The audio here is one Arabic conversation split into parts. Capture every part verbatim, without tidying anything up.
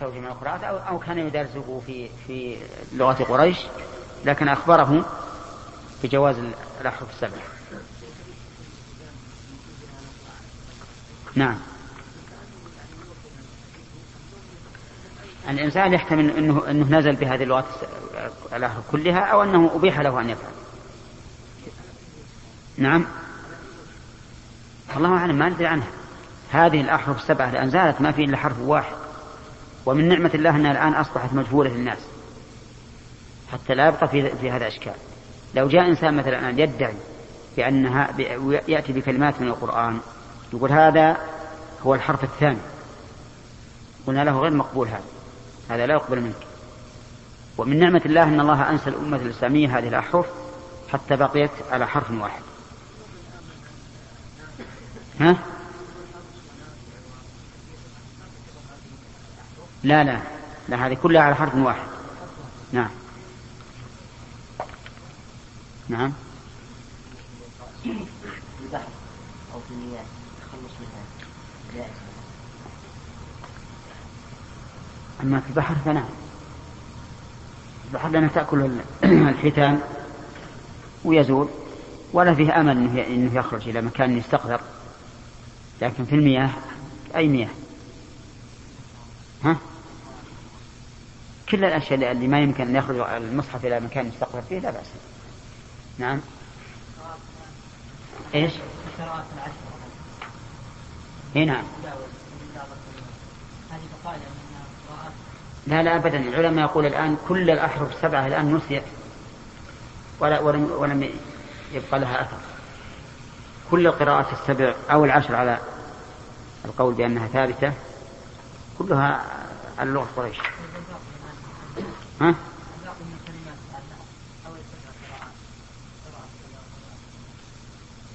ترجمة القرآن أو أو كان يدرسه في في لغة قريش، لكن أخبره بجواز الأحرف السبعة. نعم، الإنسان يحتمل أنه أنه نزل بهذه اللغات الأحرف كلها أو أنه أبيح له أن يفعل. نعم، الله أعلم، ما ندري عنها. هذه الأحرف السبعة لأن زالت ما فيه إلا حرف واحد، ومن نعمة الله أنها الآن أصبحت مجهولة للناس حتى لا يبقى في هذا أشكال. لو جاء إنسان مثلا يدعي بأنها يأتي بكلمات من القرآن يقول هذا هو الحرف الثاني، قلنا له غير مقبول، هذا هذا لا يقبل منك. ومن نعمة الله أن الله أنسى الأمة الإسلامية هذه الأحرف حتى بقيت على حرف واحد. ها؟ لا لا لا، هذه كلها على حرف واحد. نعم نعم، في بحث أو في نيات تخلص منها جائز. أما في البحر فنعم، البحر لأنها تأكل الحيتان ويزول ولا فيه أمل أنه يخرج إلى مكان يستقذر، لكن في المياه أي مياه، ها؟ كل الأشياء اللي ما يمكن أن يخرج المصحف إلى مكان يستقر فيه لا بأس. نعم، إيش؟ القراءات العشر هنا؟ لا لا أبدا، العلماء يقول الآن كل الأحرف السبعة الآن نسيت ولا ولم, ولم يبقى لها أثر. كل القراءات السبع أو العشر على القول بأنها ثابتة كلها على اللغة القريش. ها؟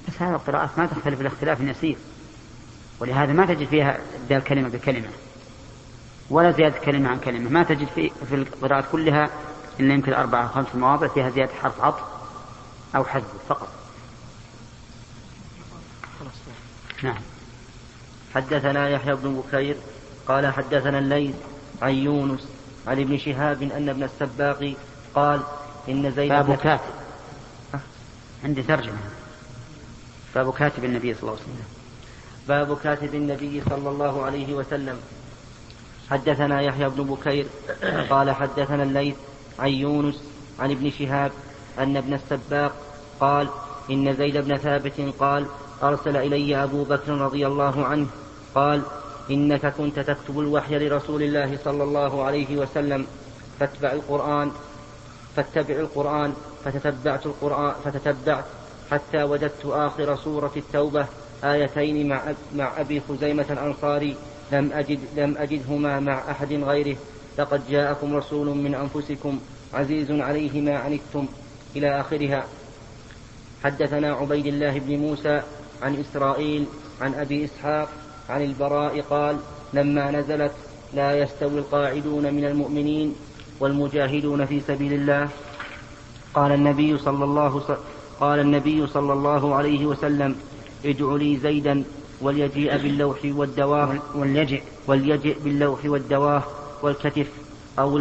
بس هذه القراءات ما تختلف الاختلاف اليسير، ولهذا ما تجد فيها إبدال الكلمة بكلمة ولا زيادة كلمة عن كلمة. ما تجد في في القراءات كلها إلا يمكن أربعة أو خمس مواضع فيها زيادة حرف عطف أو حذف فقط. نعم. حدثنا يحيى بن بكير قال حدثنا الليث عن يونس عن ابن شهاب أن ابن السباق قال إن زيد بن ثابت عندي ترجمة باب كاتب النبي صلى الله عليه وسلم باب كاتب النبي صلى الله عليه وسلم. حدثنا يحيى بن بكير قال حدثنا الليث عن يونس عن ابن شهاب أن ابن السباق قال إن زيد بن ثابت قال أرسل إلي أبو بكر رضي الله عنه قال إنك كنت تكتب الوحي لرسول الله صلى الله عليه وسلم فاتبع القرآن فاتبع القرآن فتتبعت القرآن فتتبعت حتى وجدت آخر سورة التوبة آيتين مع مع أبي خزيمة الأنصاري لم أجد لم أجدهما مع أحد غيره. لقد جاءكم رسول من أنفسكم عزيز عليه ما عنتم إلى آخرها. حدثنا عبيد الله بن موسى عن إسرائيل عن أبي إسحاق عن البراء قال لما نزلت لا يستوي القاعدون من المؤمنين والمجاهدون في سبيل الله قال النبي صلى الله قال النبي صلى الله عليه وسلم ادع لي زيدا وليجيء باللوح والدواه وليجئ وليجئ باللوح والدواه والكتف أو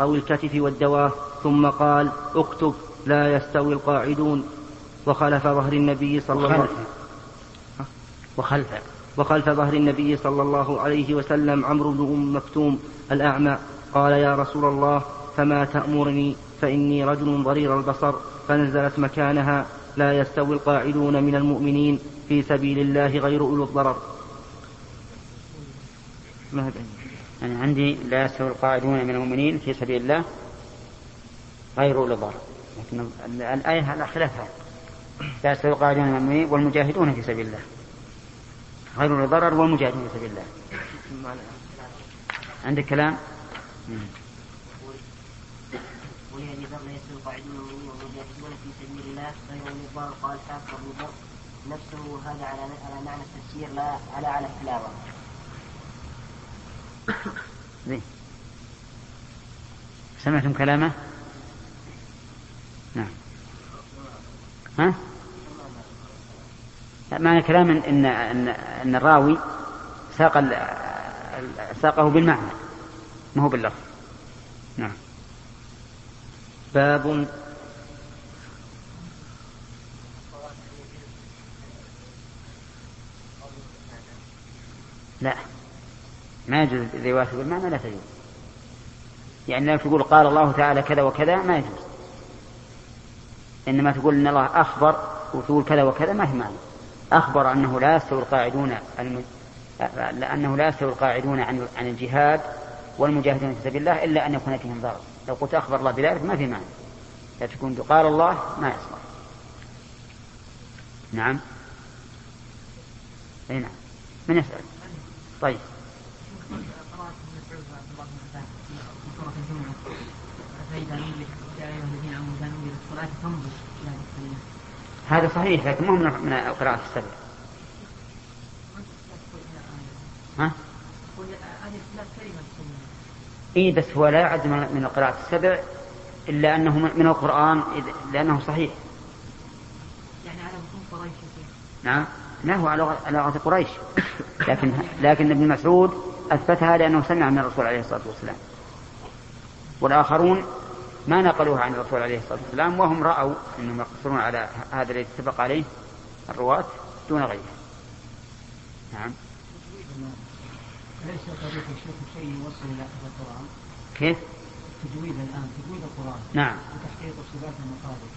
أو الكتف والدواه ثم قال اكتب لا يستوي القاعدون وخلف ظهر النبي صلى الله عليه وسلم وخلف وخلف ظهر النبي صلى الله عليه وسلم عمرو بن مكتوم الأعمى قال يا رسول الله فما تأمرني فإني رجل ضرير البصر فنزلت مكانها لا يستوي القاعدون من المؤمنين في سبيل الله غير أولو الضرر. ما أنا عندي لا يستوي القاعدون من المؤمنين في سبيل الله غير أولو الضرر، لكن الآية على خلافها لا يستوي القاعدون من المؤمنين والمجاهدون في سبيل الله غير الضرر والمجاهدين في سبيل الله. عندك كلام؟ وليه النظام لا يستوي القاعدون المؤمنين والمجاهدون في سبيل الله غير الضرر قال حافظ بن حجر نفسه وهذا على على معنى التفسير لا على على التلاوة. سمعتم كلامه؟ نعم. ها؟ معنى كلام إن, إن, إن الراوي ساق ساقه بالمعنى ما هو باللفظ. نعم. باب لا ما يجوز روايته بالمعنى، لا تجوز، يعني لو تقول قال الله تعالى كذا وكذا ما يجوز، إنما تقول إن الله أخبر وتقول كذا وكذا ما هي معنى. أخبر أنه لا يستوي القاعدون الم... لأنه لا يستوي القاعدون عن عن الجهاد والمجاهدين في سبيل الله إلا أن يكون فيهم ضرر، لو قلت أخبر الله بذلك ما في معنى، لا تكون قال الله ما يصلح. نعم أي نعم من يسأل؟ طيب هذا صحيح، لكن مو من القراءة السبع. ها؟ إيه بس هو لا يعد من القراءة السبع إلا أنه من القرآن لأنه صحيح. يعني على لغة قريش. نعم لا هو على لغة قريش، لكن لكن ابن مسعود أثبتها لأنه سمع من الرسول عليه الصلاة والسلام، والآخرون ما نقلوها عن الرسول عليه الصلاة والسلام، وهم رأوا أنهم يقتصرون على هذا الذي اتفق عليه الرواة دون غيره. نعم. ليس طريق الشيخ شيء يوصل إلى القرآن. كيف؟ تجويد الآن تجويد القرآن. نعم. وتحقيق صفات المقابل.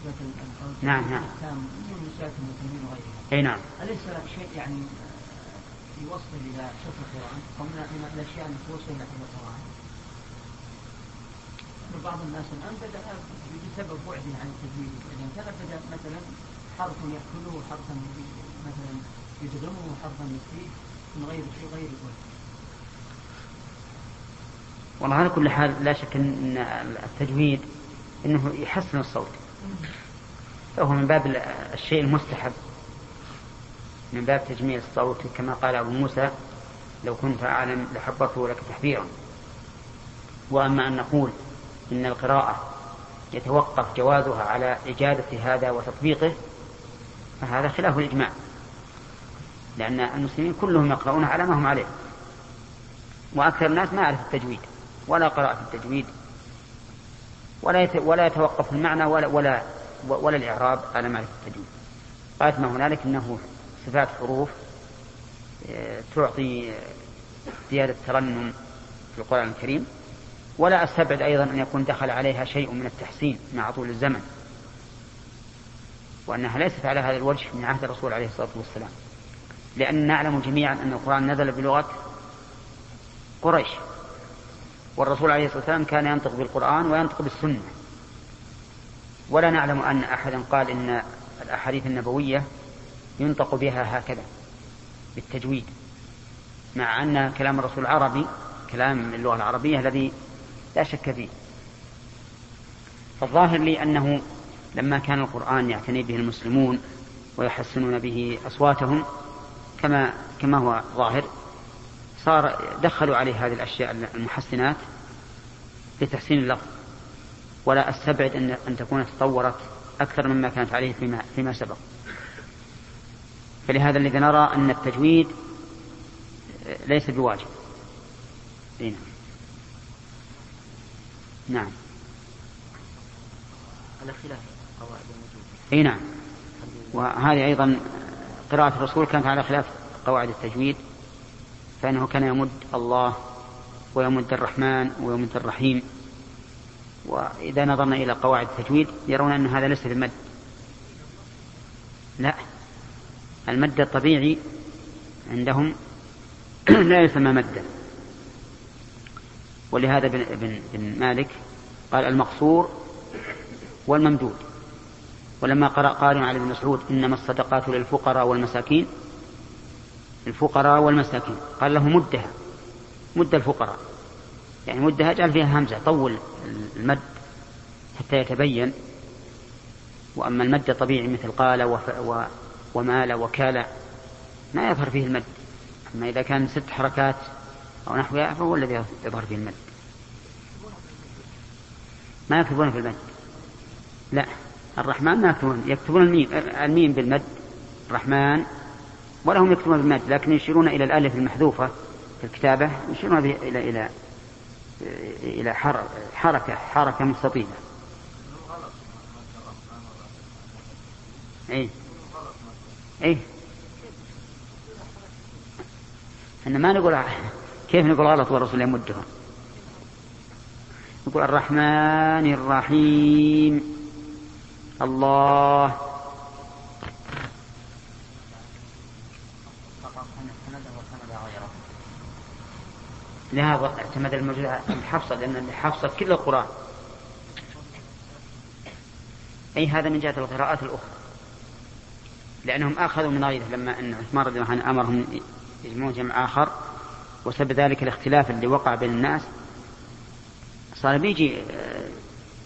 صفات المقابل. نعم نعم. من مسائل المسلمين وغيرها. أي نعم. أليس شيء يعني يوصل إلى شرح القرآن؟ قمنا من الأشياء التي توصل إلى القرآن. بعض الناس الآن بدأ بسبب بعده عن التجويد، يعني كان بدأ مثلا حرف يأكله وحرفا مثلا يجرمه وحرفا يكفيه من غير شيء غير الوجه. والله على كل حال لا شك أن التجويد أنه يحسن الصوت، فهو من باب الشيء المستحب، من باب تجميل الصوت كما قال أبو موسى لو كنت أعلم لحبته لك تحبيرا. وأما أن نقول إن القراءة يتوقف جوازها على إجادة هذا وتطبيقه فهذا خلاف الإجماع، لأن المسلمين كلهم يقرؤون على ما هم عليه، وأكثر الناس ما يعرف التجويد ولا قراءة التجويد ولا يتوقف المعنى ولا, ولا, ولا الإعراب على معرفة التجويد. قالت ما هنالك أنه صفات حروف تعطي زيادة ترنم في القرآن الكريم، ولا أستبعد أيضا أن يكون دخل عليها شيء من التحسين مع طول الزمن، وأنها ليست على هذا الوجه من عهد الرسول عليه الصلاة والسلام، لأن نعلم جميعا أن القرآن نزل بلغة قريش، والرسول عليه الصلاة والسلام كان ينطق بالقرآن وينطق بالسنة، ولا نعلم أن أحدا قال إن الأحاديث النبوية ينطق بها هكذا بالتجويد، مع أن كلام الرسول العربي كلام اللغة العربية الذي لا شك فيه. فالظاهر لي أنه لما كان القرآن يعتني به المسلمون ويحسنون به أصواتهم كما, كما هو ظاهر، صار دخلوا عليه هذه الأشياء المحسنات لتحسين اللفظ، ولا أستبعد أن, أن تكون تطورت أكثر مما كانت عليه فيما, فيما سبق. فلهذا الذي نرى أن التجويد ليس بواجب. نعم. نعم على خلاف قواعد الوجوب. اي نعم، وهذه ايضا قراءة الرسول كانت على خلاف قواعد التجويد، فانه كان يمد الله ويمد الرحمن ويمد الرحيم، واذا نظرنا الى قواعد التجويد يرون ان هذا ليس بالمد، لا المد الطبيعي عندهم لا يسمى مدا. ولهذا بن مالك قال المقصور والممدود. ولما قرأ قارن على ابن مسعود إنما الصدقات للفقراء والمساكين الفقراء والمساكين قال له مدها مد الفقراء، يعني مدها جعل فيها همزة طول المد حتى يتبين. وأما المد الطبيعي مثل قال ومال وكال ما يظهر فيه المد، أما إذا كان ست حركات أو نحوها فهو الذي يظهر فيه المد. ما يكتبون في المد، لا الرحمن ما يكتبون، يكتبون الميم, الميم بالمد الرحمن، ولا هم يكتبون بالمد لكن يشيرون إلى الألف المحذوفة الكتابة يشيرون إلى إلى إلى حركة حركة مستطيلة. إيه إيه إحنا ما نقول كيف نقول غلط والرسول يمدهم، نقول الرحمن الرحيم الله. لهذا اعتمد الموجود عند حفصة، لأن حفصة كل القرآن. أي هذا من جهة القراءات الأخرى، لأنهم أخذوا من غيره لما أن عثمان رضي الله عنه أمرهم يجمعون جمع آخر، وسبب ذلك الاختلاف اللي وقع بين الناس صار بيجي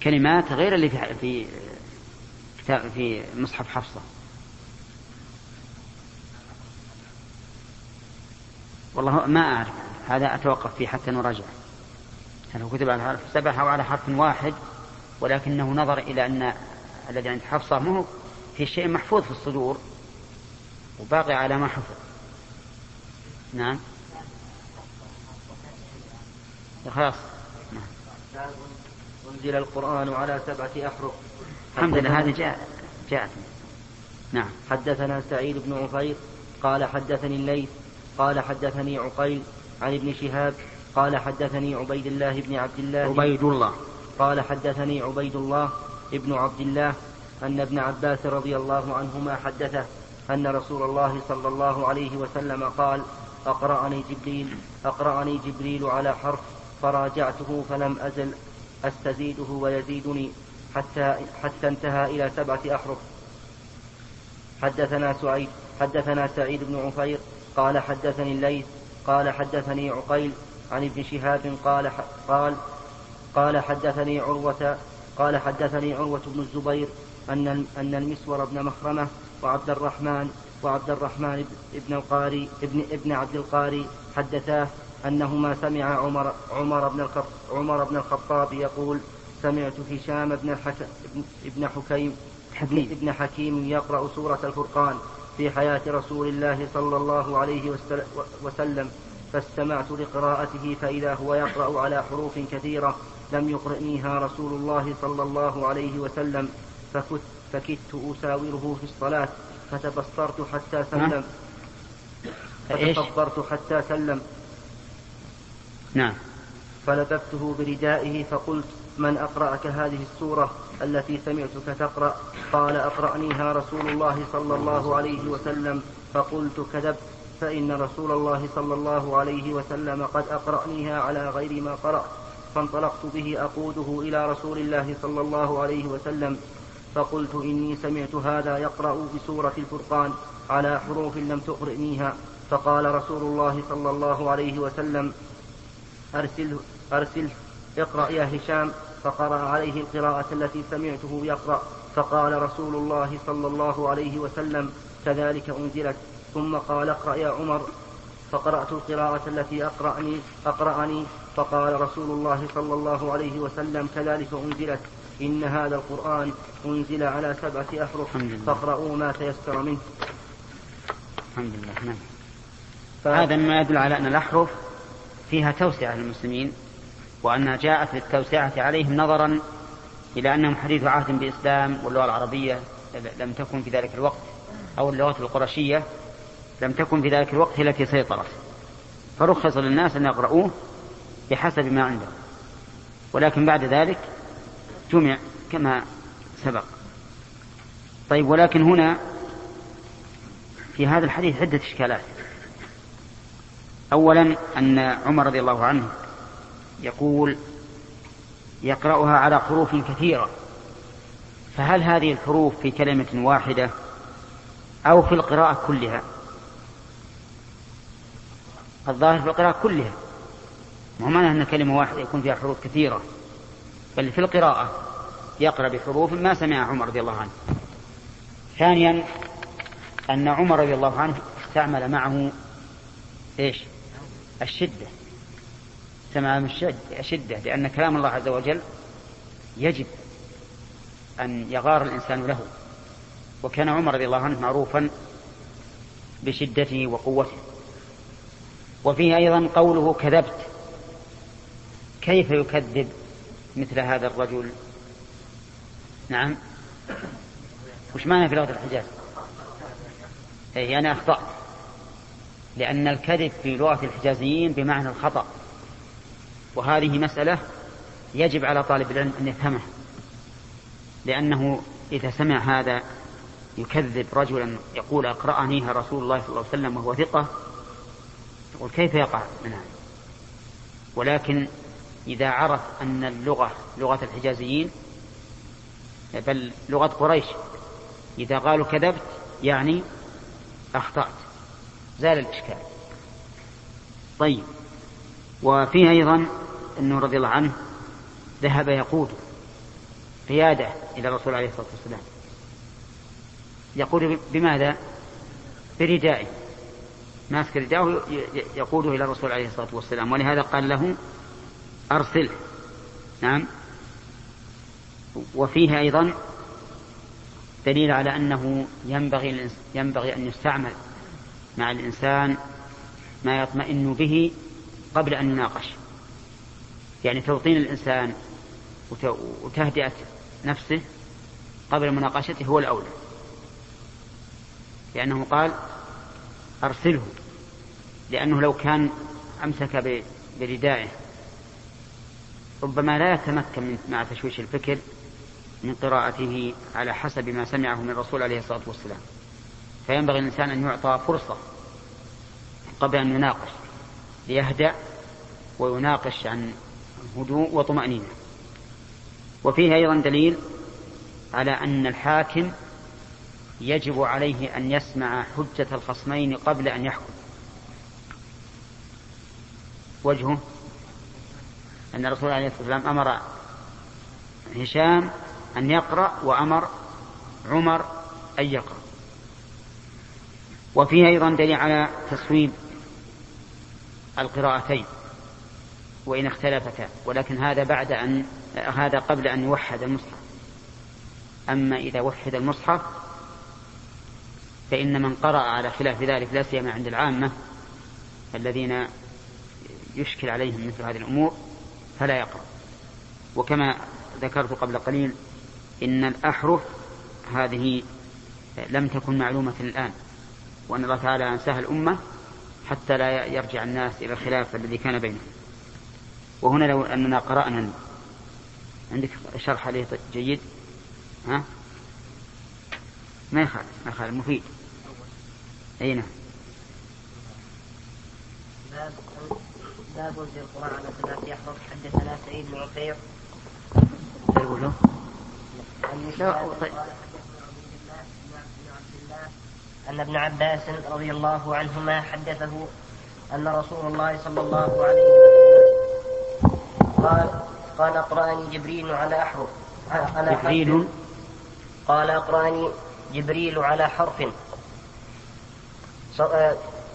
كلمات غير اللي في كتاب في مصحف حفصة. والله ما أعرف، هذا أتوقف فيه حتى نراجع. أنه كتب على حرف سبعة وعلى حرف واحد، ولكنه نظر إلى أن الذي عند حفصة منه في شيء محفوظ في الصدور وباقي على ما حفظ. نعم خلاص. نعم. أنزل القرآن على سبعة أحرف. الحمد لله هذا جاء جاء. نعم. حدثنا سعيد بن عفير قال حدثني الليث قال حدثني عقيل عن ابن شهاب قال حدثني عبيد الله بن عبد الله عبيد الله قال حدثني عبيد الله ابن عبد الله أن ابن عباس رضي الله عنهما حدثه أن رسول الله صلى الله عليه وسلم قال أقرأني جبريل أقرأني جبريل على حرف فراجعته فلم أزل أستزيده ويزيدني حتى, حتى انتهى إلى سبعة أحرف. حدثنا سعيد حدثنا سعيد بن عفير قال حدثني الليث قال حدثني عقيل عن ابن شهاب قال قال قال حدثني عروة قال حدثني عروة بن الزبير أن أن المسور بن مخرمة وعبد الرحمن وعبد الرحمن ابن القاري ابن ابن عبد القاري حدثاه أنهما سمع عمر عمر بن عمر بن الخطاب يقول سمعت هشام بن ابن حكيم ابن حكيم يقرأ سورة الفرقان في حياة رسول الله صلى الله عليه وسلم فاستمعت لقراءته فإذا هو يقرأ على حروف كثيرة لم يقرئنيها رسول الله صلى الله عليه وسلم فكدت أساوره في الصلاة فتبصرت حتى سلم فتبصرت حتى سلم نعم فلبثته بردائه فقلت من أقرأك هذه السورة التي سمعتك تقرأ؟ قال أقرأنيها رسول الله صلى الله عليه وسلم. فقلت كذبت، فإن رسول الله صلى الله عليه وسلم قد أقرأنيها على غير ما قرأت. فانطلقت به أقوده إلى رسول الله صلى الله عليه وسلم فقلت إني سمعت هذا يقرأ بسورة الفرقان على حروف لم تقرئنيها، فقال رسول الله صلى الله عليه وسلم أرسله أرسله اقرأ يا هشام، فقرأ عليه القراءة التي سمعته يقرأ، فقال رسول الله صلى الله عليه وسلم كذلك أنزلت. ثم قال اقرأ يا عمر، فقرأت القراءة التي أقرأني أقرأني فقال رسول الله صلى الله عليه وسلم كذلك أنزلت. إن هذا القرآن أنزل على سبعة أحرف فاقرأوا ما تيسر منه. الحمد لله. نعم. هذا ما يدل على أن الأحرف فيها توسعة للمسلمين، وأنها جاءت للتوسعة عليهم نظرا إلى أنهم حديث عهد بإسلام، واللغة العربية لم تكن في ذلك الوقت، أو اللغة القرشية لم تكن في ذلك الوقت التي سيطرت، فرخص للناس أن يقرؤوه بحسب ما عندهم، ولكن بعد ذلك جمع كما سبق. طيب، ولكن هنا في هذا الحديث عدة إشكالات. أولا أن عمر رضي الله عنه يقول يقرأها على حروف كثيرة، فهل هذه الحروف في كلمة واحدة أو في القراءة كلها؟ الظاهر في القراءة كلها، ما معنى أن كلمة واحدة يكون فيها حروف كثيرة، بل في القراءة يقرأ بحروف ما سمع عمر رضي الله عنه. ثانيا أن عمر رضي الله عنه استعمل معه إيش؟ الشدة، تمام الشدة، لأن كلام الله عز وجل يجب أن يغار الإنسان له، وكان عمر رضي الله عنه معروفا بشدته وقوته. وفيه أيضا قوله كذبت. كيف يكذب مثل هذا الرجل؟ نعم، وش معنى في لغة الحجاز؟ أي أنا أخطأت، لأن الكذب في لغة الحجازيين بمعنى الخطأ، وهذه مسألة يجب على طالب العلم أن يفهمها، لأنه إذا سمع هذا يكذب رجلا يقول أقرأنيها رسول الله صلى الله عليه وسلم وهو ثقة، يقول كيف يقع منها؟ ولكن إذا عرف أن اللغة لغة الحجازيين بل لغة قريش، إذا قالوا كذبت يعني أخطأت، زال الإشكال. طيب، وفيه أيضا أنه رضي الله عنه ذهب يقود قيادة إلى الرسول عليه الصلاة والسلام، يقود بماذا؟ بردائه، ماسك ردائه يقوده إلى الرسول عليه الصلاة والسلام، ولهذا قال له أرسله. نعم، وفيها أيضا دليل على أنه ينبغي, ينبغي أن يستعمل مع الإنسان ما يطمئن به قبل أن يناقش، يعني توطين الإنسان وتهدئة نفسه قبل مناقشته هو الأولى، لأنه قال أرسله، لأنه لو كان أمسك بردائه ربما لا يتمكن مع تشويش الفكر من قراءته على حسب ما سمعه من الرسول عليه الصلاة والسلام، فينبغي الإنسان أن يعطى فرصة قبل أن يناقش ليهدأ ويناقش عن هدوء وطمأنينة. وفيه أيضا دليل على أن الحاكم يجب عليه أن يسمع حجة الخصمين قبل أن يحكم. وجهه أن الرسول عليه الصلاة والسلام أمر هشام أن يقرأ وأمر عمر أن يقرأ. وفيه أيضا دليل على تصويب القراءتين وإن اختلفتا، ولكن هذا بعد أن هذا قبل أن يوحد المصحف. أما إذا وحد المصحف فإن من قرأ على خلاف ذلك، لا سيما عند العامة الذين يشكل عليهم مثل هذه الأمور، فلا يقرأ. وكما ذكرت قبل قليل إن الأحرف هذه لم تكن معلومة الآن، وأن الله تعالى أنساها الأمة حتى لا يرجع الناس إلى الخلاف الذي كان بينهم. وهنا لو أننا قرأنا، عندك شرح عليه جيد؟ ها؟ ما يخالف، ما يخالف، مفيد. أين؟ باب باب في القرآن ثلاث يحرف. حدثنا سعيد بن عفير. قوله. أن ابن عباس رضي الله عنهما حدثه أن رسول الله صلى الله عليه وسلم قال قال أقرأني جبريل على أحرف على حرف. قال أقرأني جبريل على حرف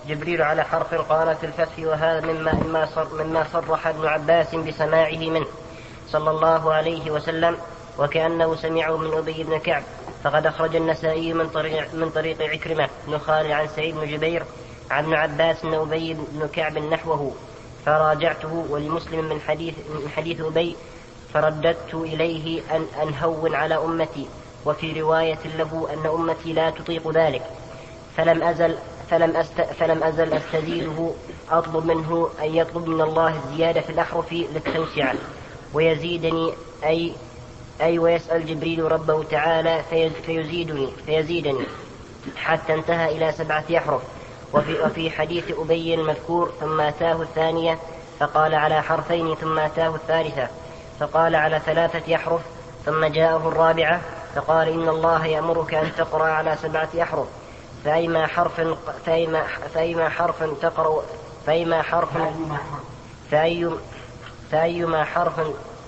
جبريل على حرف قال في الفتح، وهذا مما مما صرح ابن عباس بسماعه منه صلى الله عليه وسلم، وكأنه سمعه من أبي بن كعب. فقد أخرج النسائي من طريق, من طريق عكرمة بن خالد عن سعيد بن جبير عن ابن عباس بن أبي بن كعب نحوه، فراجعته، ولمسلم من حديث, من حديث أبي، فرددت إليه أن أنهون على أمتي، وفي رواية له أن أمتي لا تطيق ذلك، فلم أزل, فلم أست فلم أزل أستزيده، أطلب منه أن يطلب من الله الزيادة في الأحرف للتوسعة ويزيدني، أي أي ويسأل جبريل ربه تعالى فيزيدني, فيزيدني حتى انتهى إلى سبعة أحرف. وفي, وفي حديث أبي المذكور ثم أتاه الثانية فقال على حرفين، ثم أتاه الثالثة فقال على ثلاثة أحرف، ثم جاءه الرابعة فقال إن الله يأمرك أن تقرأ على سبعة أحرف، فأيما حرف فأيما فأيما حرف تقرأ فأيما حرف فأيما فأيما حرف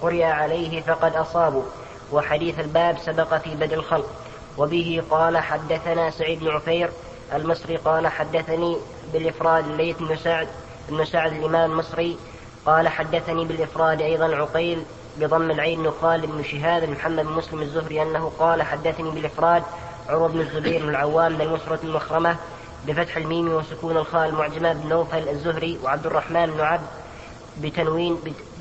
قرئ عليه فقد أصابوا. وحديث الباب سبق في بدء الخلق. وبه قال حدثنا سعيد بن عفير المصري قال حدثني بالإفراد الليث بن سعد بن سعد الإمام المصري قال حدثني بالإفراد أيضا عقيل بضم العين قال ابن شهاب محمد بن مسلم الزهري أنه قال حدثني بالإفراد عروة بن الزبير العوام بن المسور بن مخرمة بفتح الميم وسكون الخاء المعجمة بن نوفل الزهري وعبد الرحمن بن عبد بتنوين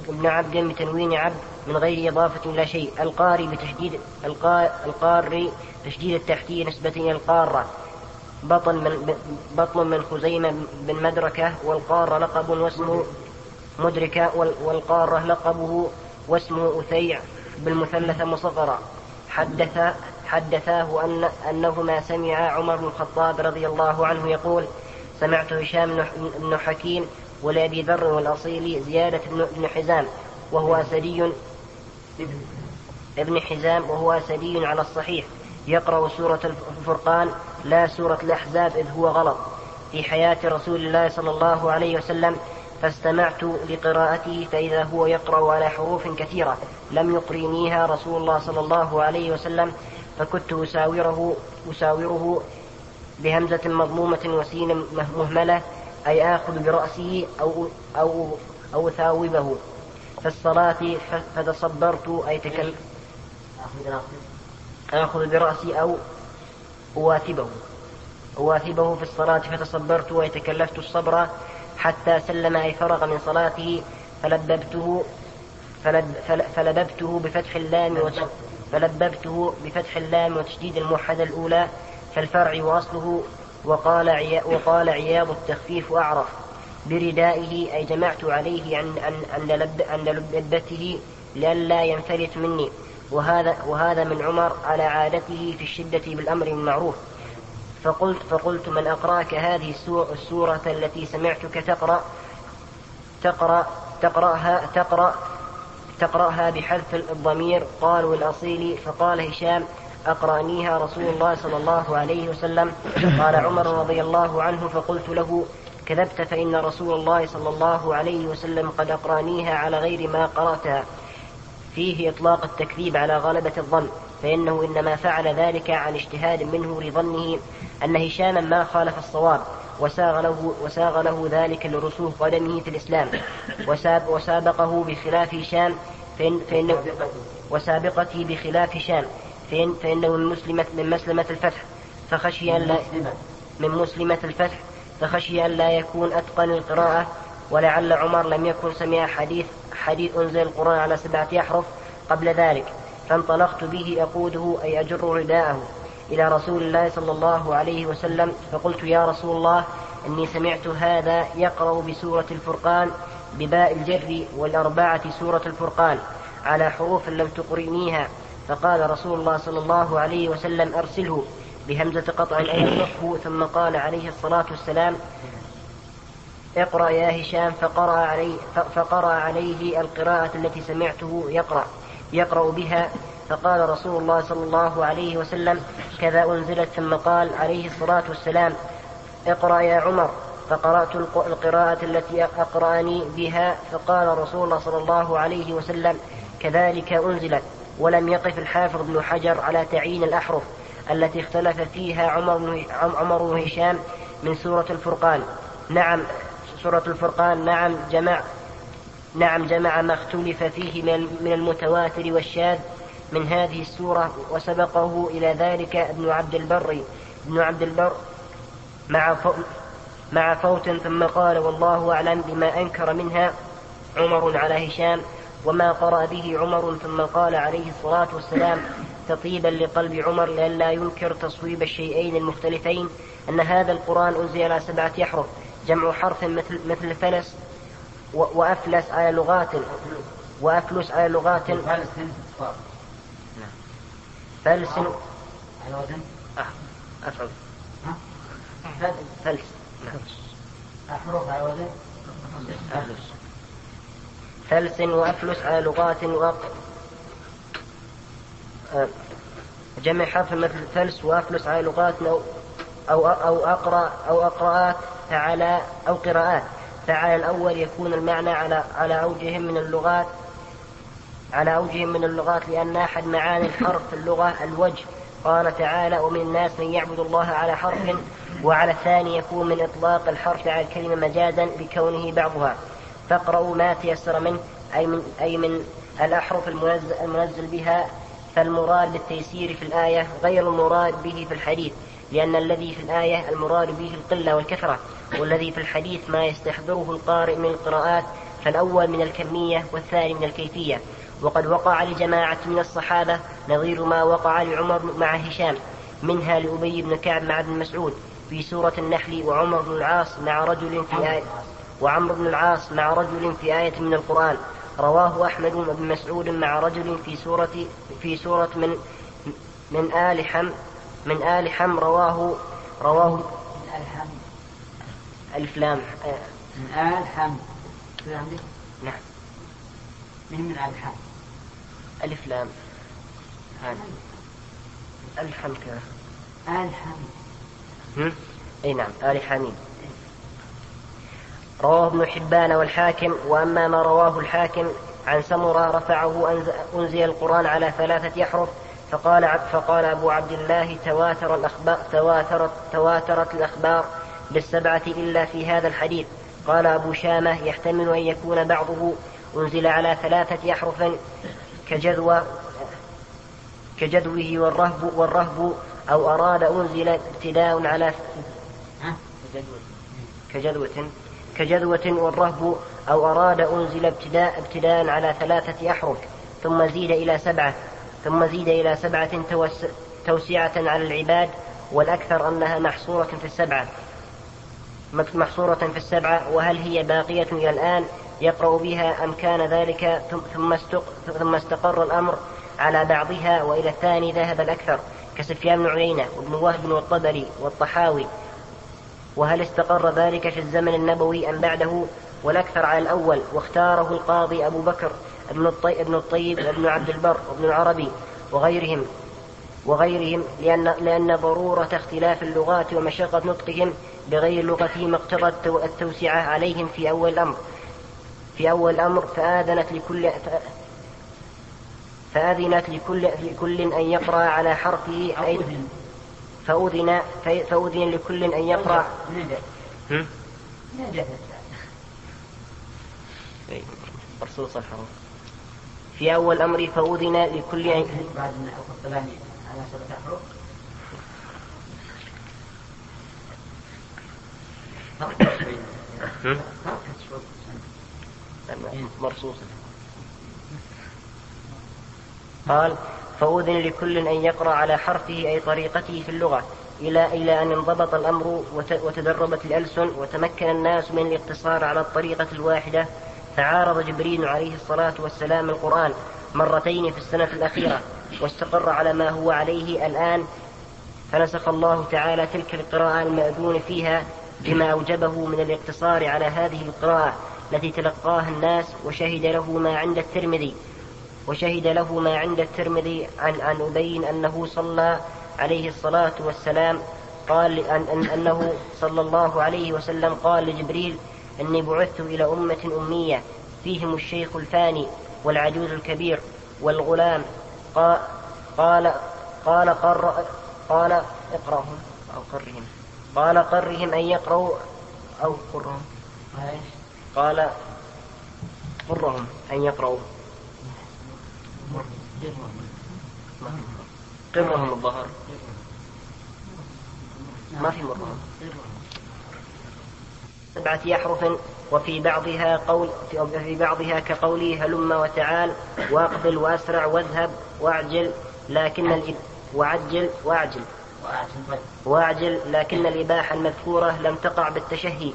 ابن عبد بتنوين عبد من غير إضافة إلى شيء. القاري بتشديد القاري تشديد التحتية نسبة إلى القارة. بطن من بطن من خزيمة بن مدركة والقارة لقب واسمه مدركة والقارة لقبه واسمه أثيع بالمثلث مصغرا. حدث حدثاه أن أنهما سمع عمر بن الخطاب رضي الله عنه يقول: سمعت هشام بن حكيم ولأبي ذر والأصيل زيادة بن حزام وهو أسدي ابن حزام وهو أسدي على الصحيح يقرأ سورة الفرقان لا سورة الأحزاب إذ هو غلط في حياة رسول الله صلى الله عليه وسلم، فاستمعت لقراءته فإذا هو يقرأ على حروف كثيرة لم يقرنيها رسول الله صلى الله عليه وسلم، فكنت أساوره, أساوره بهمزة مضمومة وسين مهملة أي آخذ برأسه أو, أو, أو ثاوبه في الصلاة، فتصبرت أي تكلم آخذ برأسي أو أواثبه أواثبه في الصلاة فتصبرت أي تكلفت الصبر حتى سلم أي فرغ من صلاته، فلببته فلب فلببته بفتح اللام فلببته بفتح اللام وتشديد الموحدة الأولى فالفرع وأصله. وقال عيا وقال عياض التخفيف أعرف بردائه أي جمعت عليه عن عن لب عن لبته لئلا ينفلت مني، وهذا وهذا من عمر على عادته في الشدة بالأمر المعروف. فقلت فقلت من أقرأك هذه السورة التي سمعتك تقرأ تقرأ تقرأها تقرأ تقرأها بحذف الضمير؟ قال والأصيل. فقال هشام: أقرأنيها رسول الله صلى الله عليه وسلم. قال عمر رضي الله عنه: فقلت له: كذبت، فإن رسول الله صلى الله عليه وسلم قد أقرأنيها على غير ما قرأتها. فيه إطلاق التكذيب على غلبة الظن، فإنه إنما فعل ذلك عن اجتهاد منه لظنه أن هشاما ما خالف الصواب، وساغ له, وساغ له ذلك لرسوخ قدمه في الإسلام، وساب وسابقه بخلاف هشام فإن فإن وسابقته بخلاف هشام فإن فإنه من مسلمة من مسلمة الفتح فخشي أن لا من مسلمة الفتح فخشي أن لا يكون أتقن القراءة. ولعل عمر لم يكن سمع حديث حديث أنزل القرآن على سبعة أحرف قبل ذلك، فانطلقت به أقوده أي أجر رداءه إلى رسول الله صلى الله عليه وسلم، فقلت: يا رسول الله، إني سمعت هذا يقرأ بسورة الفرقان بباء الجر والأربعة سورة الفرقان على حروف لم تقرنيها، فقال رسول الله صلى الله عليه وسلم: أرسله بهمزة قطع الأيض. ثم قال عليه الصلاة والسلام: اقرأ يا هشام، فقرأ عليه, فقرأ عليه القراءة التي سمعته يقرأ يقرأ بها، فقال رسول الله صلى الله عليه وسلم: كذا أنزلت. ثم قال عليه الصلاة والسلام: اقرأ يا عمر، فقرأت القراءة التي أقرأني بها، فقال رسول الله صلى الله عليه وسلم: كذلك أنزلت. ولم يقف الحافظ بن حجر على تعيين الأحرف التي اختلف فيها عمر وهشام من سورة الفرقان. نعم سورة الفرقان نعم جمع نعم جمع ما اختلف فيه من المتواتر والشاذ من هذه السورة، وسبقه إلى ذلك ابن عبد البر ابن عبد البر مع مع فوت. ثم قال: والله أعلم بما أنكر منها عمر على هشام وما قرأ به عمر. ثم قال عليه الصلاة والسلام تطيبا لقلب عمر لئلا ينكر تصويب الشيئين المختلفين أن هذا القرآن أنزل على سبعة أحرف، جمع حرف مثل مثل فلس وأفلس على لغات وأفلس على لغات فلس أفعل فلس أحرف على وزن أفلس فلس وأفلس على لغات وق جمع حرف مثل فلس وأفلس على لغات أو أو أو أقرأ أو أقرأت فعلى أو قراءات، فعلى الأول يكون المعنى على على أوجهم من اللغات على أوجهم من اللغات لأن أحد معاني الحرف في اللغة الوجه. قال تعالى: ومن الناس من يعبد الله على حرف. وعلى الثاني يكون من إطلاق الحرف على الكلمة مجازا بكونه بعضها. فاقرأوا ما تيسر منه أي من أي من الأحرف المنزل, المنزل بها، فالمراد بالتيسير في الآية غير المراد به في الحديث، لأن الذي في الآية المراد به القلة والكثرة، والذي في الحديث ما يستحضره القارئ من القراءات، فالأول من الكمية والثاني من الكيفية. وقد وقع لجماعة من الصحابة نظير ما وقع لعمر مع هشام، منها لأبي بن كعب مع ابن مسعود في سورة النحل، وعمر بن العاص مع رجل في آية وعمر بن العاص مع رجل في آية من القرآن، رواه أحمد وابن مسعود مع رجل في سورة في سورة من من آل حم من آل حم رواه رواه الفلام من آل حم نعم من من آل حم ألف لام آل حم آل حم أي نعم آل حميد، رواه ابن حبان والحاكم. وأما ما رواه الحاكم عن سمرة رفعه أنزل القرآن على ثلاثة أحرف، فقال عبد فقال أبو عبد الله تواتر الأخبار تواترت تواترت الأخبار بالسبعة إلا في هذا الحديث. قال أبو شامة يحتمل أن يكون بعضه أنزل على ثلاثة أحرف كجذو كجذوه والرهب والرهب أو أراد أنزل ابتداء على كجذوة كجذوة والرهب أو أراد أنزل ابتداء ابتداء على ثلاثة أحرف ثم زيد إلى سبعة ثم زيد إلى سبعة توسعة على العباد، والأكثر أنها محصورة في السبعة محصورة في السبعة وهل هي باقية إلى الآن يقرأ بها أم كان ذلك ثم استقر الأمر على بعضها؟ وإلى الثاني ذهب الأكثر كسفيان بن عيينة وابن وهب والطبري والطحاوي. وهل استقر ذلك في الزمن النبوي أم بعده؟ والأكثر على الأول، واختاره القاضي أبو بكر ابن الطيب وابن عبد البر وابن العربي وغيرهم وغيرهم لأن, لأن ضرورة اختلاف اللغات ومشقة نطقهم بغير لغتهم اقتضت التوسعة عليهم في أول الأمر في أول الأمر فآذنت لكل فآذنت لكل لكل أن يقرأ على حرفه فأذن فأذن لكل أن يقرأ في أول الأمر فأذن لكل أن مرصوصة قال فأذن لكل أن يقرأ على حرفه أي طريقته في اللغة إلى إلى أن انضبط الأمر وتدربت الألسن وتمكن الناس من الاقتصار على الطريقة الواحدة. فعارض جبريل عليه الصلاة والسلام القرآن مرتين في السنة الأخيرة واستقر على ما هو عليه الآن، فنسخ الله تعالى تلك القراءة المأذون فيها بما أوجبه من الاقتصار على هذه القراءة التي تلقاها الناس. وشهد له ما عند الترمذي وشهد له ما عند الترمذي عن عن أبي أنه صلى عليه الصلاة والسلام قال أن أنه صلى الله عليه وسلم قال لجبريل إني بعثت إلى أمة أمية فيهم الشيخ الفاني والعجوز الكبير والغلام، قال قال قال قر قال اقرأهم أو قرهم قال قرهم أن يقرأوا أو قرهم قال قرهم أن يقرأوا قرهم الظهر ما في مرهم سبعة أحرف، وفي بعضها قول في بعضها كقولي هلم وتعال واقبل وأسرع واذهب وأعجل لكن الإب وعجل وأعجل وأعجل لكن الإباحة المذكورة لم تقع بالتشهي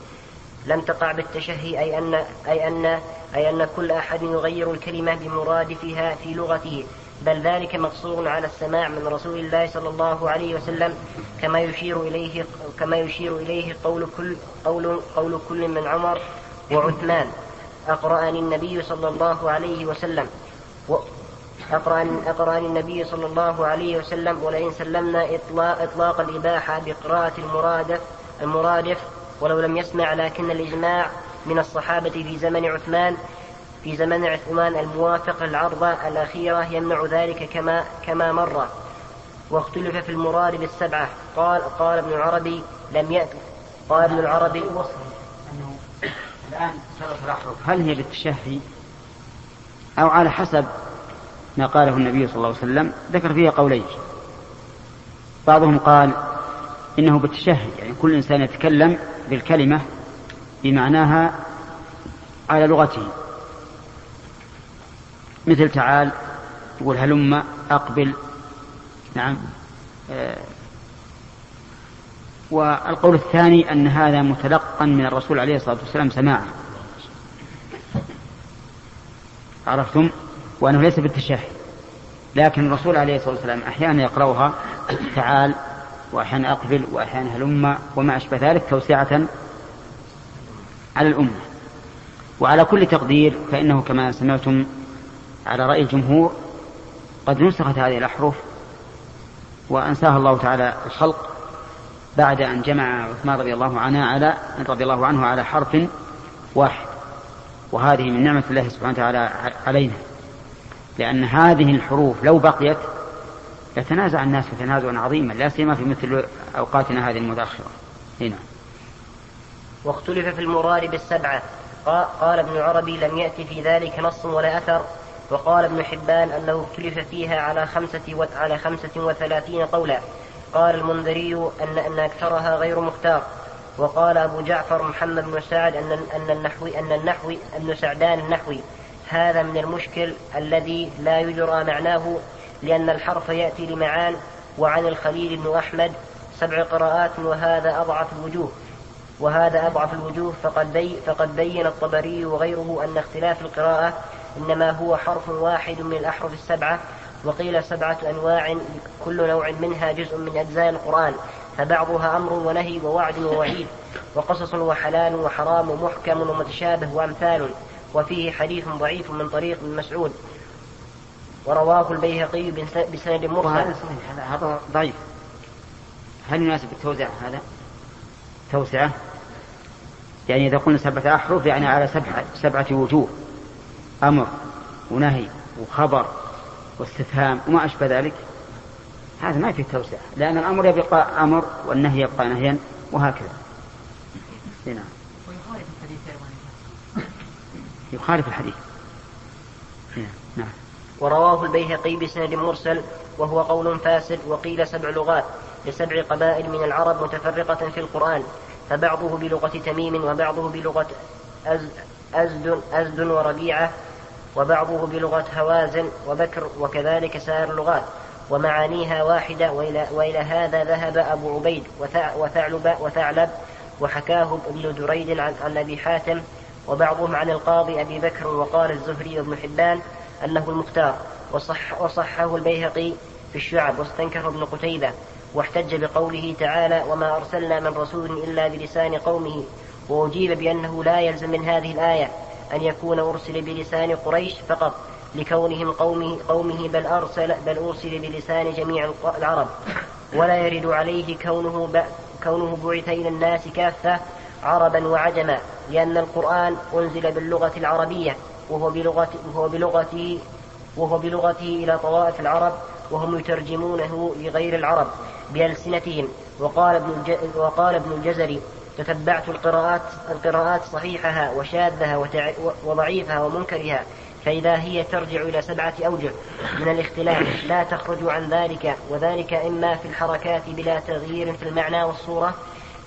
لم تقع بالتشهي أي أن أي أن أي أن كل أحد يغير الكلمة بمرادفها في لغته، بل ذلك مقصور على السماع من رسول الله صلى الله عليه وسلم كما يشير إليه كما يشير إليه قول كل قول قول كل من عمر وعثمان أقرأني النبي صلى الله عليه وسلم أقرأني النبي صلى الله عليه وسلم ولئن سلمنا إطلاق, إطلاق الإباحة بقراءة المرادف المرادف ولو لم يسمع، لكن الإجماع من الصحابة في زمن عثمان في زمن عثمان الموافق العرضة الأخيرة يمنع ذلك كما كما مر. واختلف في المراد بالسبعة، قال قال ابن العربي لم يأتي قال ابن العربي أنه الآن ثلاث الأحرف هل هي بالتشهي أو على حسب ما قاله النبي صلى الله عليه وسلم؟ ذكر فيها قولين، بعضهم قال إنه بالتشهد، يعني كل إنسان يتكلم بالكلمة بمعناها على لغته، مثل تعال يقول هلم، أقبل، نعم. والقول الثاني أن هذا متلقا من الرسول عليه الصلاة والسلام سماعا، عرفتم، وأنه ليس بالتشهد، لكن الرسول عليه الصلاة والسلام أحيانا يقرأها تعال، وأحيانا أقبل، وأحيانا هلم، وما أشبه ذلك توسعة على الأمة. وعلى كل تقدير فإنه كما سمعتم على رأي الجمهور قد نسخت هذه الأحرف وأنساها الله تعالى الخلق بعد أن جمع عثمان رضي الله عنه على رضي الله عنه على حرف واحد، وهذه من نعمة الله سبحانه وتعالى علينا، لأن هذه الحروف لو بقيت يتنازع الناس تنازعا عظيما، لا سيما في مثل أوقاتنا هذه المتأخرة هنا. واختلف في المراد بالسبعة، قال ابن عربي لم يأتي في ذلك نص ولا أثر، وقال ابن حبان أنه اختلف فيها على خمسة وعلى خمسة وثلاثين قولا، قال المنذري أن أن أكثرها غير مختار، وقال أبو جعفر محمد بن سعد أن أن النحوي أن النحوي ابن سعدان النحوي هذا من المشكل الذي لا يدرى معناه، لأن الحرف يأتي لمعان. وعن الخليل بن أحمد سبع قراءات وهذا أضعف الوجوه وهذا أضعف الوجوه فقد بي فقد بين الطبري وغيره أن اختلاف القراءة إنما هو حرف واحد من الأحرف السبعة، وقيل سبعة أنواع كل نوع منها جزء من أجزاء القرآن، فبعضها أمر ونهي ووعد ووعيد وقصص وحلال وحرام ومحكم ومتشابه وأمثال، وفيه حديث ضعيف من طريق ابن مسعود ورواه البيهقي بسند مرسل. هذا ضعيف، هل يناسب التوزيع هذا؟ توسعة، يعني إذا قلنا سبعة أحرف يعني على سبعة, سبعة وجوه، أمر ونهي وخبر واستفهام وما أشبه ذلك، هذا ما فيه توسعة، لأن الأمر يبقى أمر والنهي يبقى نهيا وهكذا. نعم. ويخالف الحديث يخالف الحديث نعم. ورواه البيهقي بسند مرسل وهو قول فاسد، وقيل سبع لغات لسبع قبائل من العرب متفرقة في القرآن، فبعضه بلغة تميم، وبعضه بلغة أزد, أزد وربيعة، وبعضه بلغة هوازن وبكر، وكذلك سائر اللغات ومعانيها واحدة. وإلى, وإلى هذا ذهب أبو عبيد وثعلب, وثعلب وحكاه ابن دريد عن أبي حاتم، وبعضهم عن القاضي أبي بكر، وقال الزهري وابن حبان أنه المختار، وصح وصحه البيهقي في الشعب، واستنكر ابن قتيبة، واحتج بقوله تعالى وما أرسلنا من رسول إلا بلسان قومه، وأجيب بأنه لا يلزم من هذه الآية أن يكون أرسل بلسان قريش فقط لكونهم قومه, قومه بل, أرسل بل أرسل بلسان جميع العرب، ولا يرد عليه كونه, ب... كونه بعث إلى الناس كافة عربا وعجما، لأن القرآن أنزل باللغة العربية وهو بلغته, وهو بلغته... وهو بلغته إلى طوائف العرب، وهم يترجمونه لغير العرب بألسنتهم. وقال ابن, وقال ابن الجزري تتبعت القراءات, القراءات صحيحها وشاذها وتع... وضعيفها ومنكرها، فإذا هي ترجع إلى سبعة أوجه من الاختلاف لا تخرج عن ذلك، وذلك إما في الحركات بلا تغيير في المعنى والصورة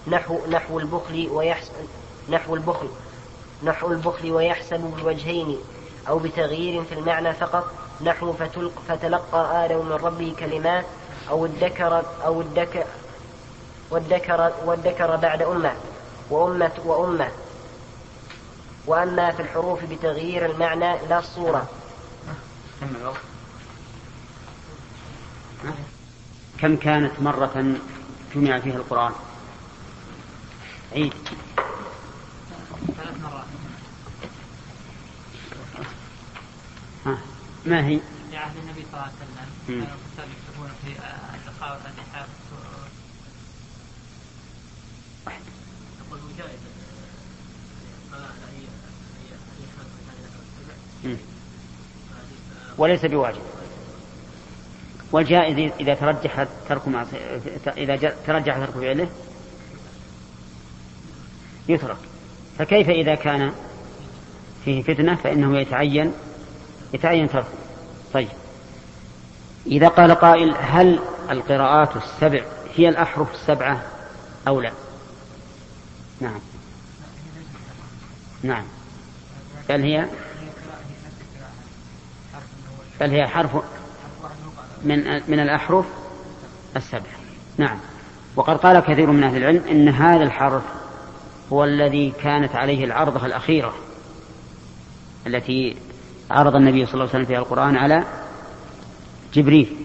نحو, نحو, البخل, ويحس... نحو, البخل. نحو البخل ويحسب بوجهين، أو بتغيير في المعنى فقط نحو فتلق... فتلقى آدم من ربه كلمات، أو الذكر أو الذكر والذكر والذكر بعد أمة وأمة وأمة، وأما في الحروف بتغيير المعنى لا الصورة. كم كانت مرة جمع فيها القرآن؟ عيد ثلاث مرات. ها ما هي؟ في عهد النبي صلى الله عليه وسلم كانوا الكتاب يكتبون في اللقاء والأتحاف واحد يقول مجاهد وليس بواجب، والجائز إذا ترجح ترك مع إذا ترجح ترك فعله يترك، فكيف إذا كان فيه فتنة فإنه يتعين يتعين تركه. طيب، إذا قال قائل هل القراءات السبع هي الأحرف السبعة أو لا. نعم نعم بل هي بل هي حرف من من الأحرف السبعة. نعم. وقد قال كثير من أهل العلم إن هذا الحرف هو الذي كانت عليه العرضة الأخيرة التي عرض النبي صلى الله عليه وسلم فيها القرآن على جبريل،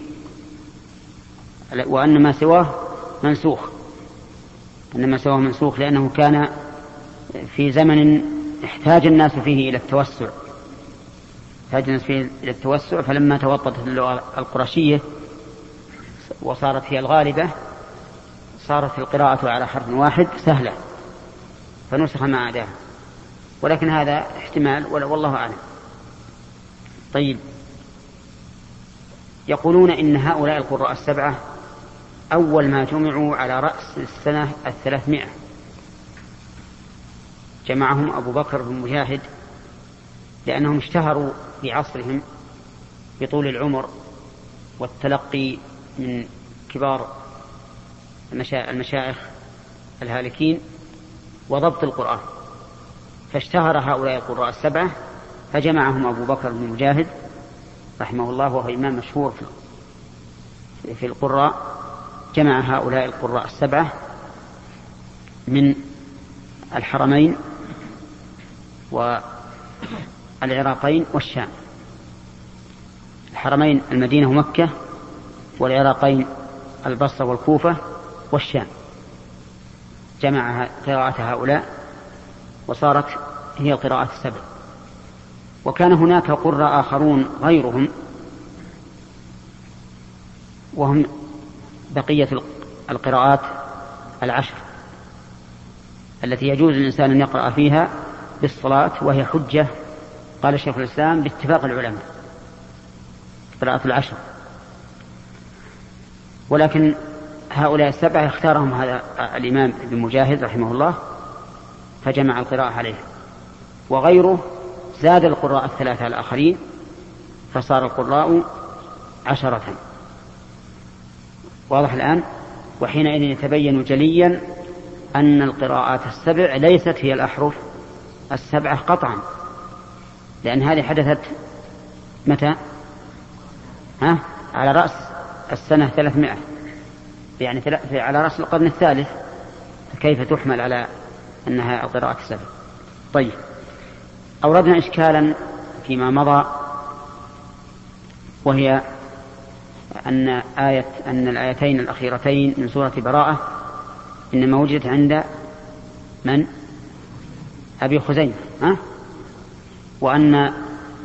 وأن ما سواه منسوخ، أن ما سواه منسوخ لأنه كان في زمن احتاج الناس فيه إلى التوسع، احتاج الناس فيه إلى التوسع، فلما توطدت اللغة القرشية وصارت هي الغالبة صارت القراءة على حرف واحد سهلة فنسخ ما عداها، ولكن هذا احتمال والله أعلم. طيب، يقولون إن هؤلاء القراء السبعة أول ما جمعوا على رأس السنة الثلاثمائة جمعهم أبو بكر بن مجاهد، لأنهم اشتهروا في عصرهم بطول العمر والتلقي من كبار المشايخ الهالكين وضبط القرآن، فاشتهر هؤلاء القراء السبعة فجمعهم أبو بكر بن مجاهد رحمه الله، وهو إمام مشهور في القراء، جمع هؤلاء القراء السبعة من الحرمين والعراقين والشام. الحرمين المدينة ومكة، والعراقين البصرة والكوفة والشام، جمع قراءة هؤلاء وصارت هي قراءة السبع. وكان هناك قراء آخرون غيرهم وهم بقية القراءات العشر التي يجوز للإنسان أن يقرأ فيها بالصلاة، وهي حجة قال شيخ الإسلام باتفاق العلماء قراءات العشر، ولكن هؤلاء السبعة اختارهم هذا الإمام ابن مجاهد رحمه الله فجمع القراءة عليه، وغيره زاد القراء الثلاثة الآخرين فصار القراء عشرة. واضح الآن؟ وحينئذ يتبين جليا أن القراءات السبع ليست هي الأحرف السبعة قطعا، لأن هذه حدثت متى؟ ها؟ على رأس السنة ثلاثمائة، يعني على رأس القرن الثالث، كيف تحمل على أنها القراءات السبع؟ طيب، أوردنا إشكالا فيما مضى، وهي أن آية أن الآيتين الأخيرتين من سورة براءة إنما وجدت عند من؟ أبي خزيمة، أه؟ وأن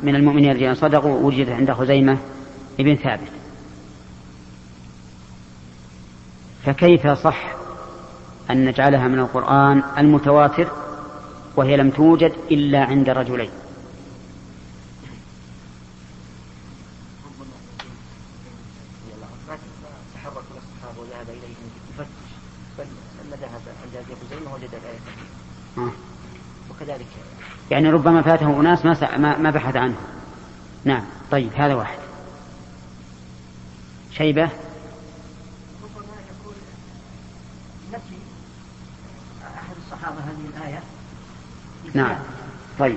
من المؤمنين الذين صدقوا وجدت عند خزيمة ابن ثابت، فكيف صح أن نجعلها من القرآن المتواتر وهي لم توجد إلا عند رجلين؟ يعني ربما فاته أناس ما ما بحث عنه. نعم. طيب، هذا واحد. شيبة نسي أحد الصحابة هذه الآية. نعم. طيب،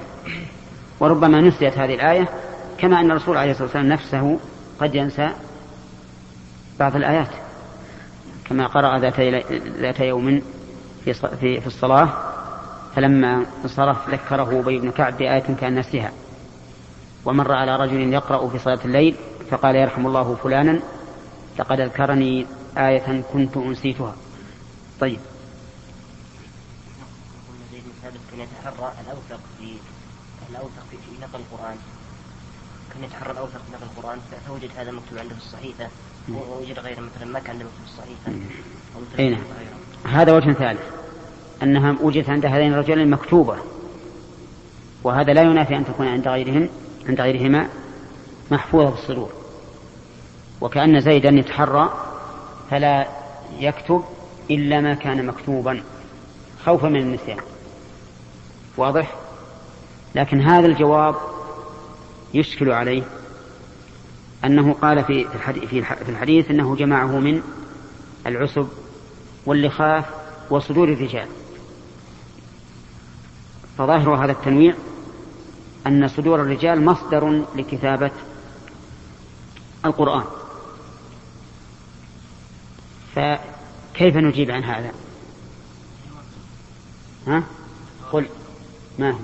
وربما نسيت هذه الآية، كما أن الرسول عليه الصلاة والسلام نفسه قد ينسى بعض الآيات، كما قرأ ذات يوم في في الصلاة فلما انصرف ذكره أبي بن كعب بآية كان نسيها، ومر على رجل يقرأ في صلاة الليل فقال يرحم الله فلانا لقد أذكرني آية كنت أنسيتها. طيب، زيد بن ثابت كان يتحرى الأوثق في الأوثق في نقل القرآن، كان يتحرى الأوثق في نقل القرآن، فوجد هذا مكتوب عنده في الصحيفة، ووجد غيره مثلا ما كان عنده في الصحيفة. أين هذا وجه ثالث، أنها وجدت عند هذين الرجلين مكتوبة، وهذا لا ينافي أن تكون عند غيرهم عند غيرهما محفوظة في الصدور، وكأن زيدا يتحرى فلا يكتب إلا ما كان مكتوبا خوفا من النسيان. واضح؟ لكن هذا الجواب يشكل عليه أنه قال في الحديث, في الحديث أنه جمعه من العسب واللخاف وصدور الرجال. فظاهر هذا التنويع أن صدور الرجال مصدر لكتابة القرآن. فكيف نجيب عن هذا؟ ها؟ قل ما هو؟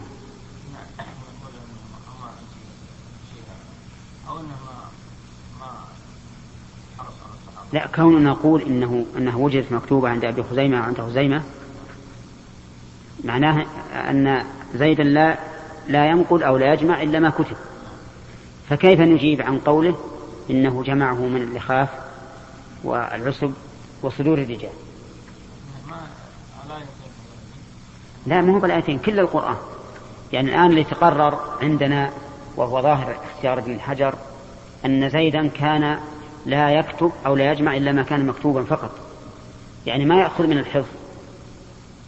لا، كون نقول إنه أنه وجدت مكتوبة عند أبي خزيمة عند خزيمة معناه أن زيدا لا لا ينقل أو لا يجمع إلا ما كتب. فكيف نجيب عن قوله إنه جمعه من اللخاف والعصب وصدور الرجال؟ لا، ما هو بالآيتين، كل القرآن. يعني الآن اللي تقرر عندنا وهو ظاهر اختيار ابن الحجر أن زيدا كان لا يكتب أو لا يجمع إلا ما كان مكتوبا فقط، يعني ما يأخذ من الحفظ،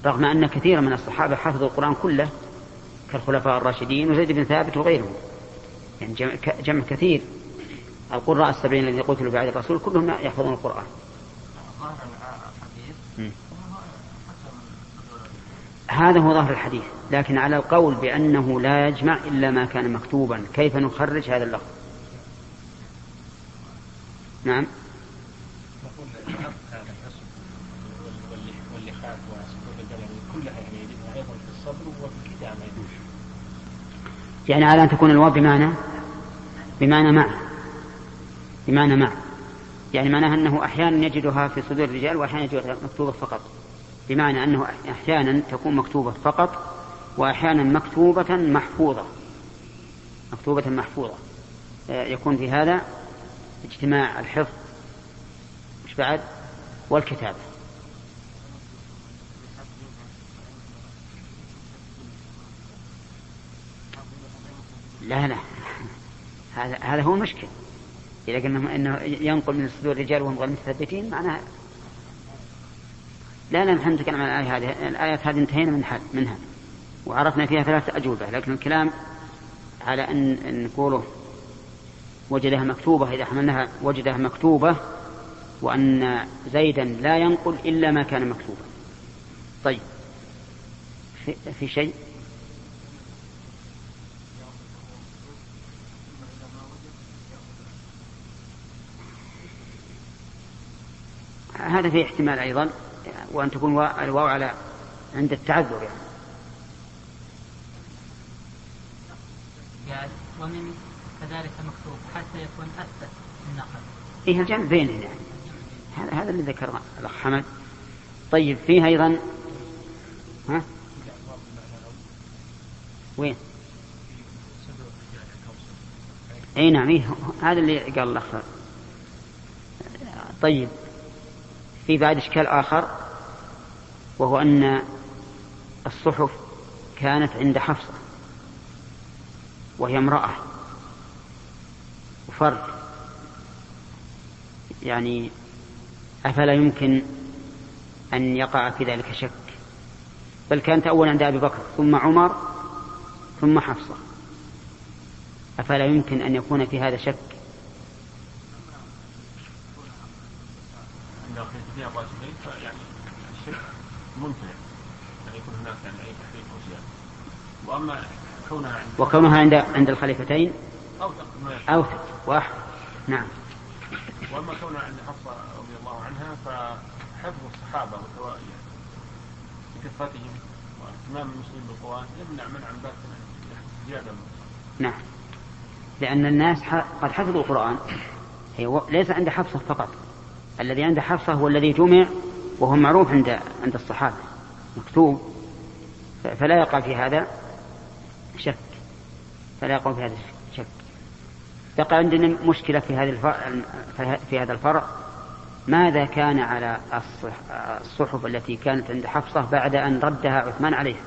رغم أن كثيرا من الصحابة حفظوا القرآن كله كالخلفاء الراشدين وزيد بن ثابت وغيره، يعني جمع كثير. القراء السبعين الذين قتلوا بعد الرسول كلهم يحفظون القرآن. هذا هو ظاهر الحديث، لكن على القول بأنه لا يجمع إلا ما كان مكتوبا كيف نخرج هذا اللفظ؟ نعم، يعني على أن تكون الواو بمعنى بمعنى مع بمعنى مع يعني معناها أنه أحيانا يجدها في صدور الرجال وأحيانا يجدها مكتوبة فقط، بمعنى أنه أحيانا تكون مكتوبة فقط وأحيانا مكتوبة محفوظة مكتوبة محفوظة يكون في هذا اجتماع الحفظ مش بعد والكتابة. لا لا، هذا هذا هو المشكل. إذا قلنا إنه ينقل من صدور الرجال وهم غير متثبتين معناها لا لا نحن نتكلم عن الآية هذه. الآيات هذه انتهينا من منها وعرفنا فيها ثلاثة أجوبة، لكن الكلام على أن نقوله وجدها مكتوبة إذا حملناها وجدها مكتوبة، وأن زيدا لا ينقل إلا ما كان مكتوبا. طيب، في, في شيء هذا في احتمال أيضا، وأن تكون الواو على عند التعذر. يعني ومن كذلك مكتوب حتى يكون أثبت النقل، فيها الجمع بيننا، يعني هذا اللي ذكره الأخ حمد. طيب، فيها أيضا ها وين؟ أي نعم، هذا اللي قال الأخ. طيب، في بعد إشكال آخر وهو أن الصحف كانت عند حفصة وهي امرأة وفرد، يعني أفلا يمكن أن يقع في ذلك شك؟ بل كانت أولا عند أبي بكر ثم عمر ثم حفصة، أفلا يمكن أن يكون في هذا شك؟ يعني الشيء ممتنع أن يكون هناك عن أي تحقيق أو شيء. وأما كونها عند وكونها عند عند الخليفتين أو واحد، نعم. وأما كونها عند حفصة رضي الله عنها فحفظ الصحابة بكثرتهم واهتمام المسلمين بالقرآن يمنع منع من باب زيادة. نعم، لأن الناس قد حفظوا القرآن، هي ليس عند حفصة فقط، الذي عند حفصة هو الذي جمع وهو معروف عند عند الصحابة مكتوب، فلا يقع في هذا شك فلا يقع في هذا شك. يقع عندنا مشكلة في هذا الفرع في هذا الفرع ماذا كان على الصحف التي كانت عند حفصة بعد أن ردها عثمان عليها؟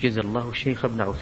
جزا الله الشيخ ابن عثيمين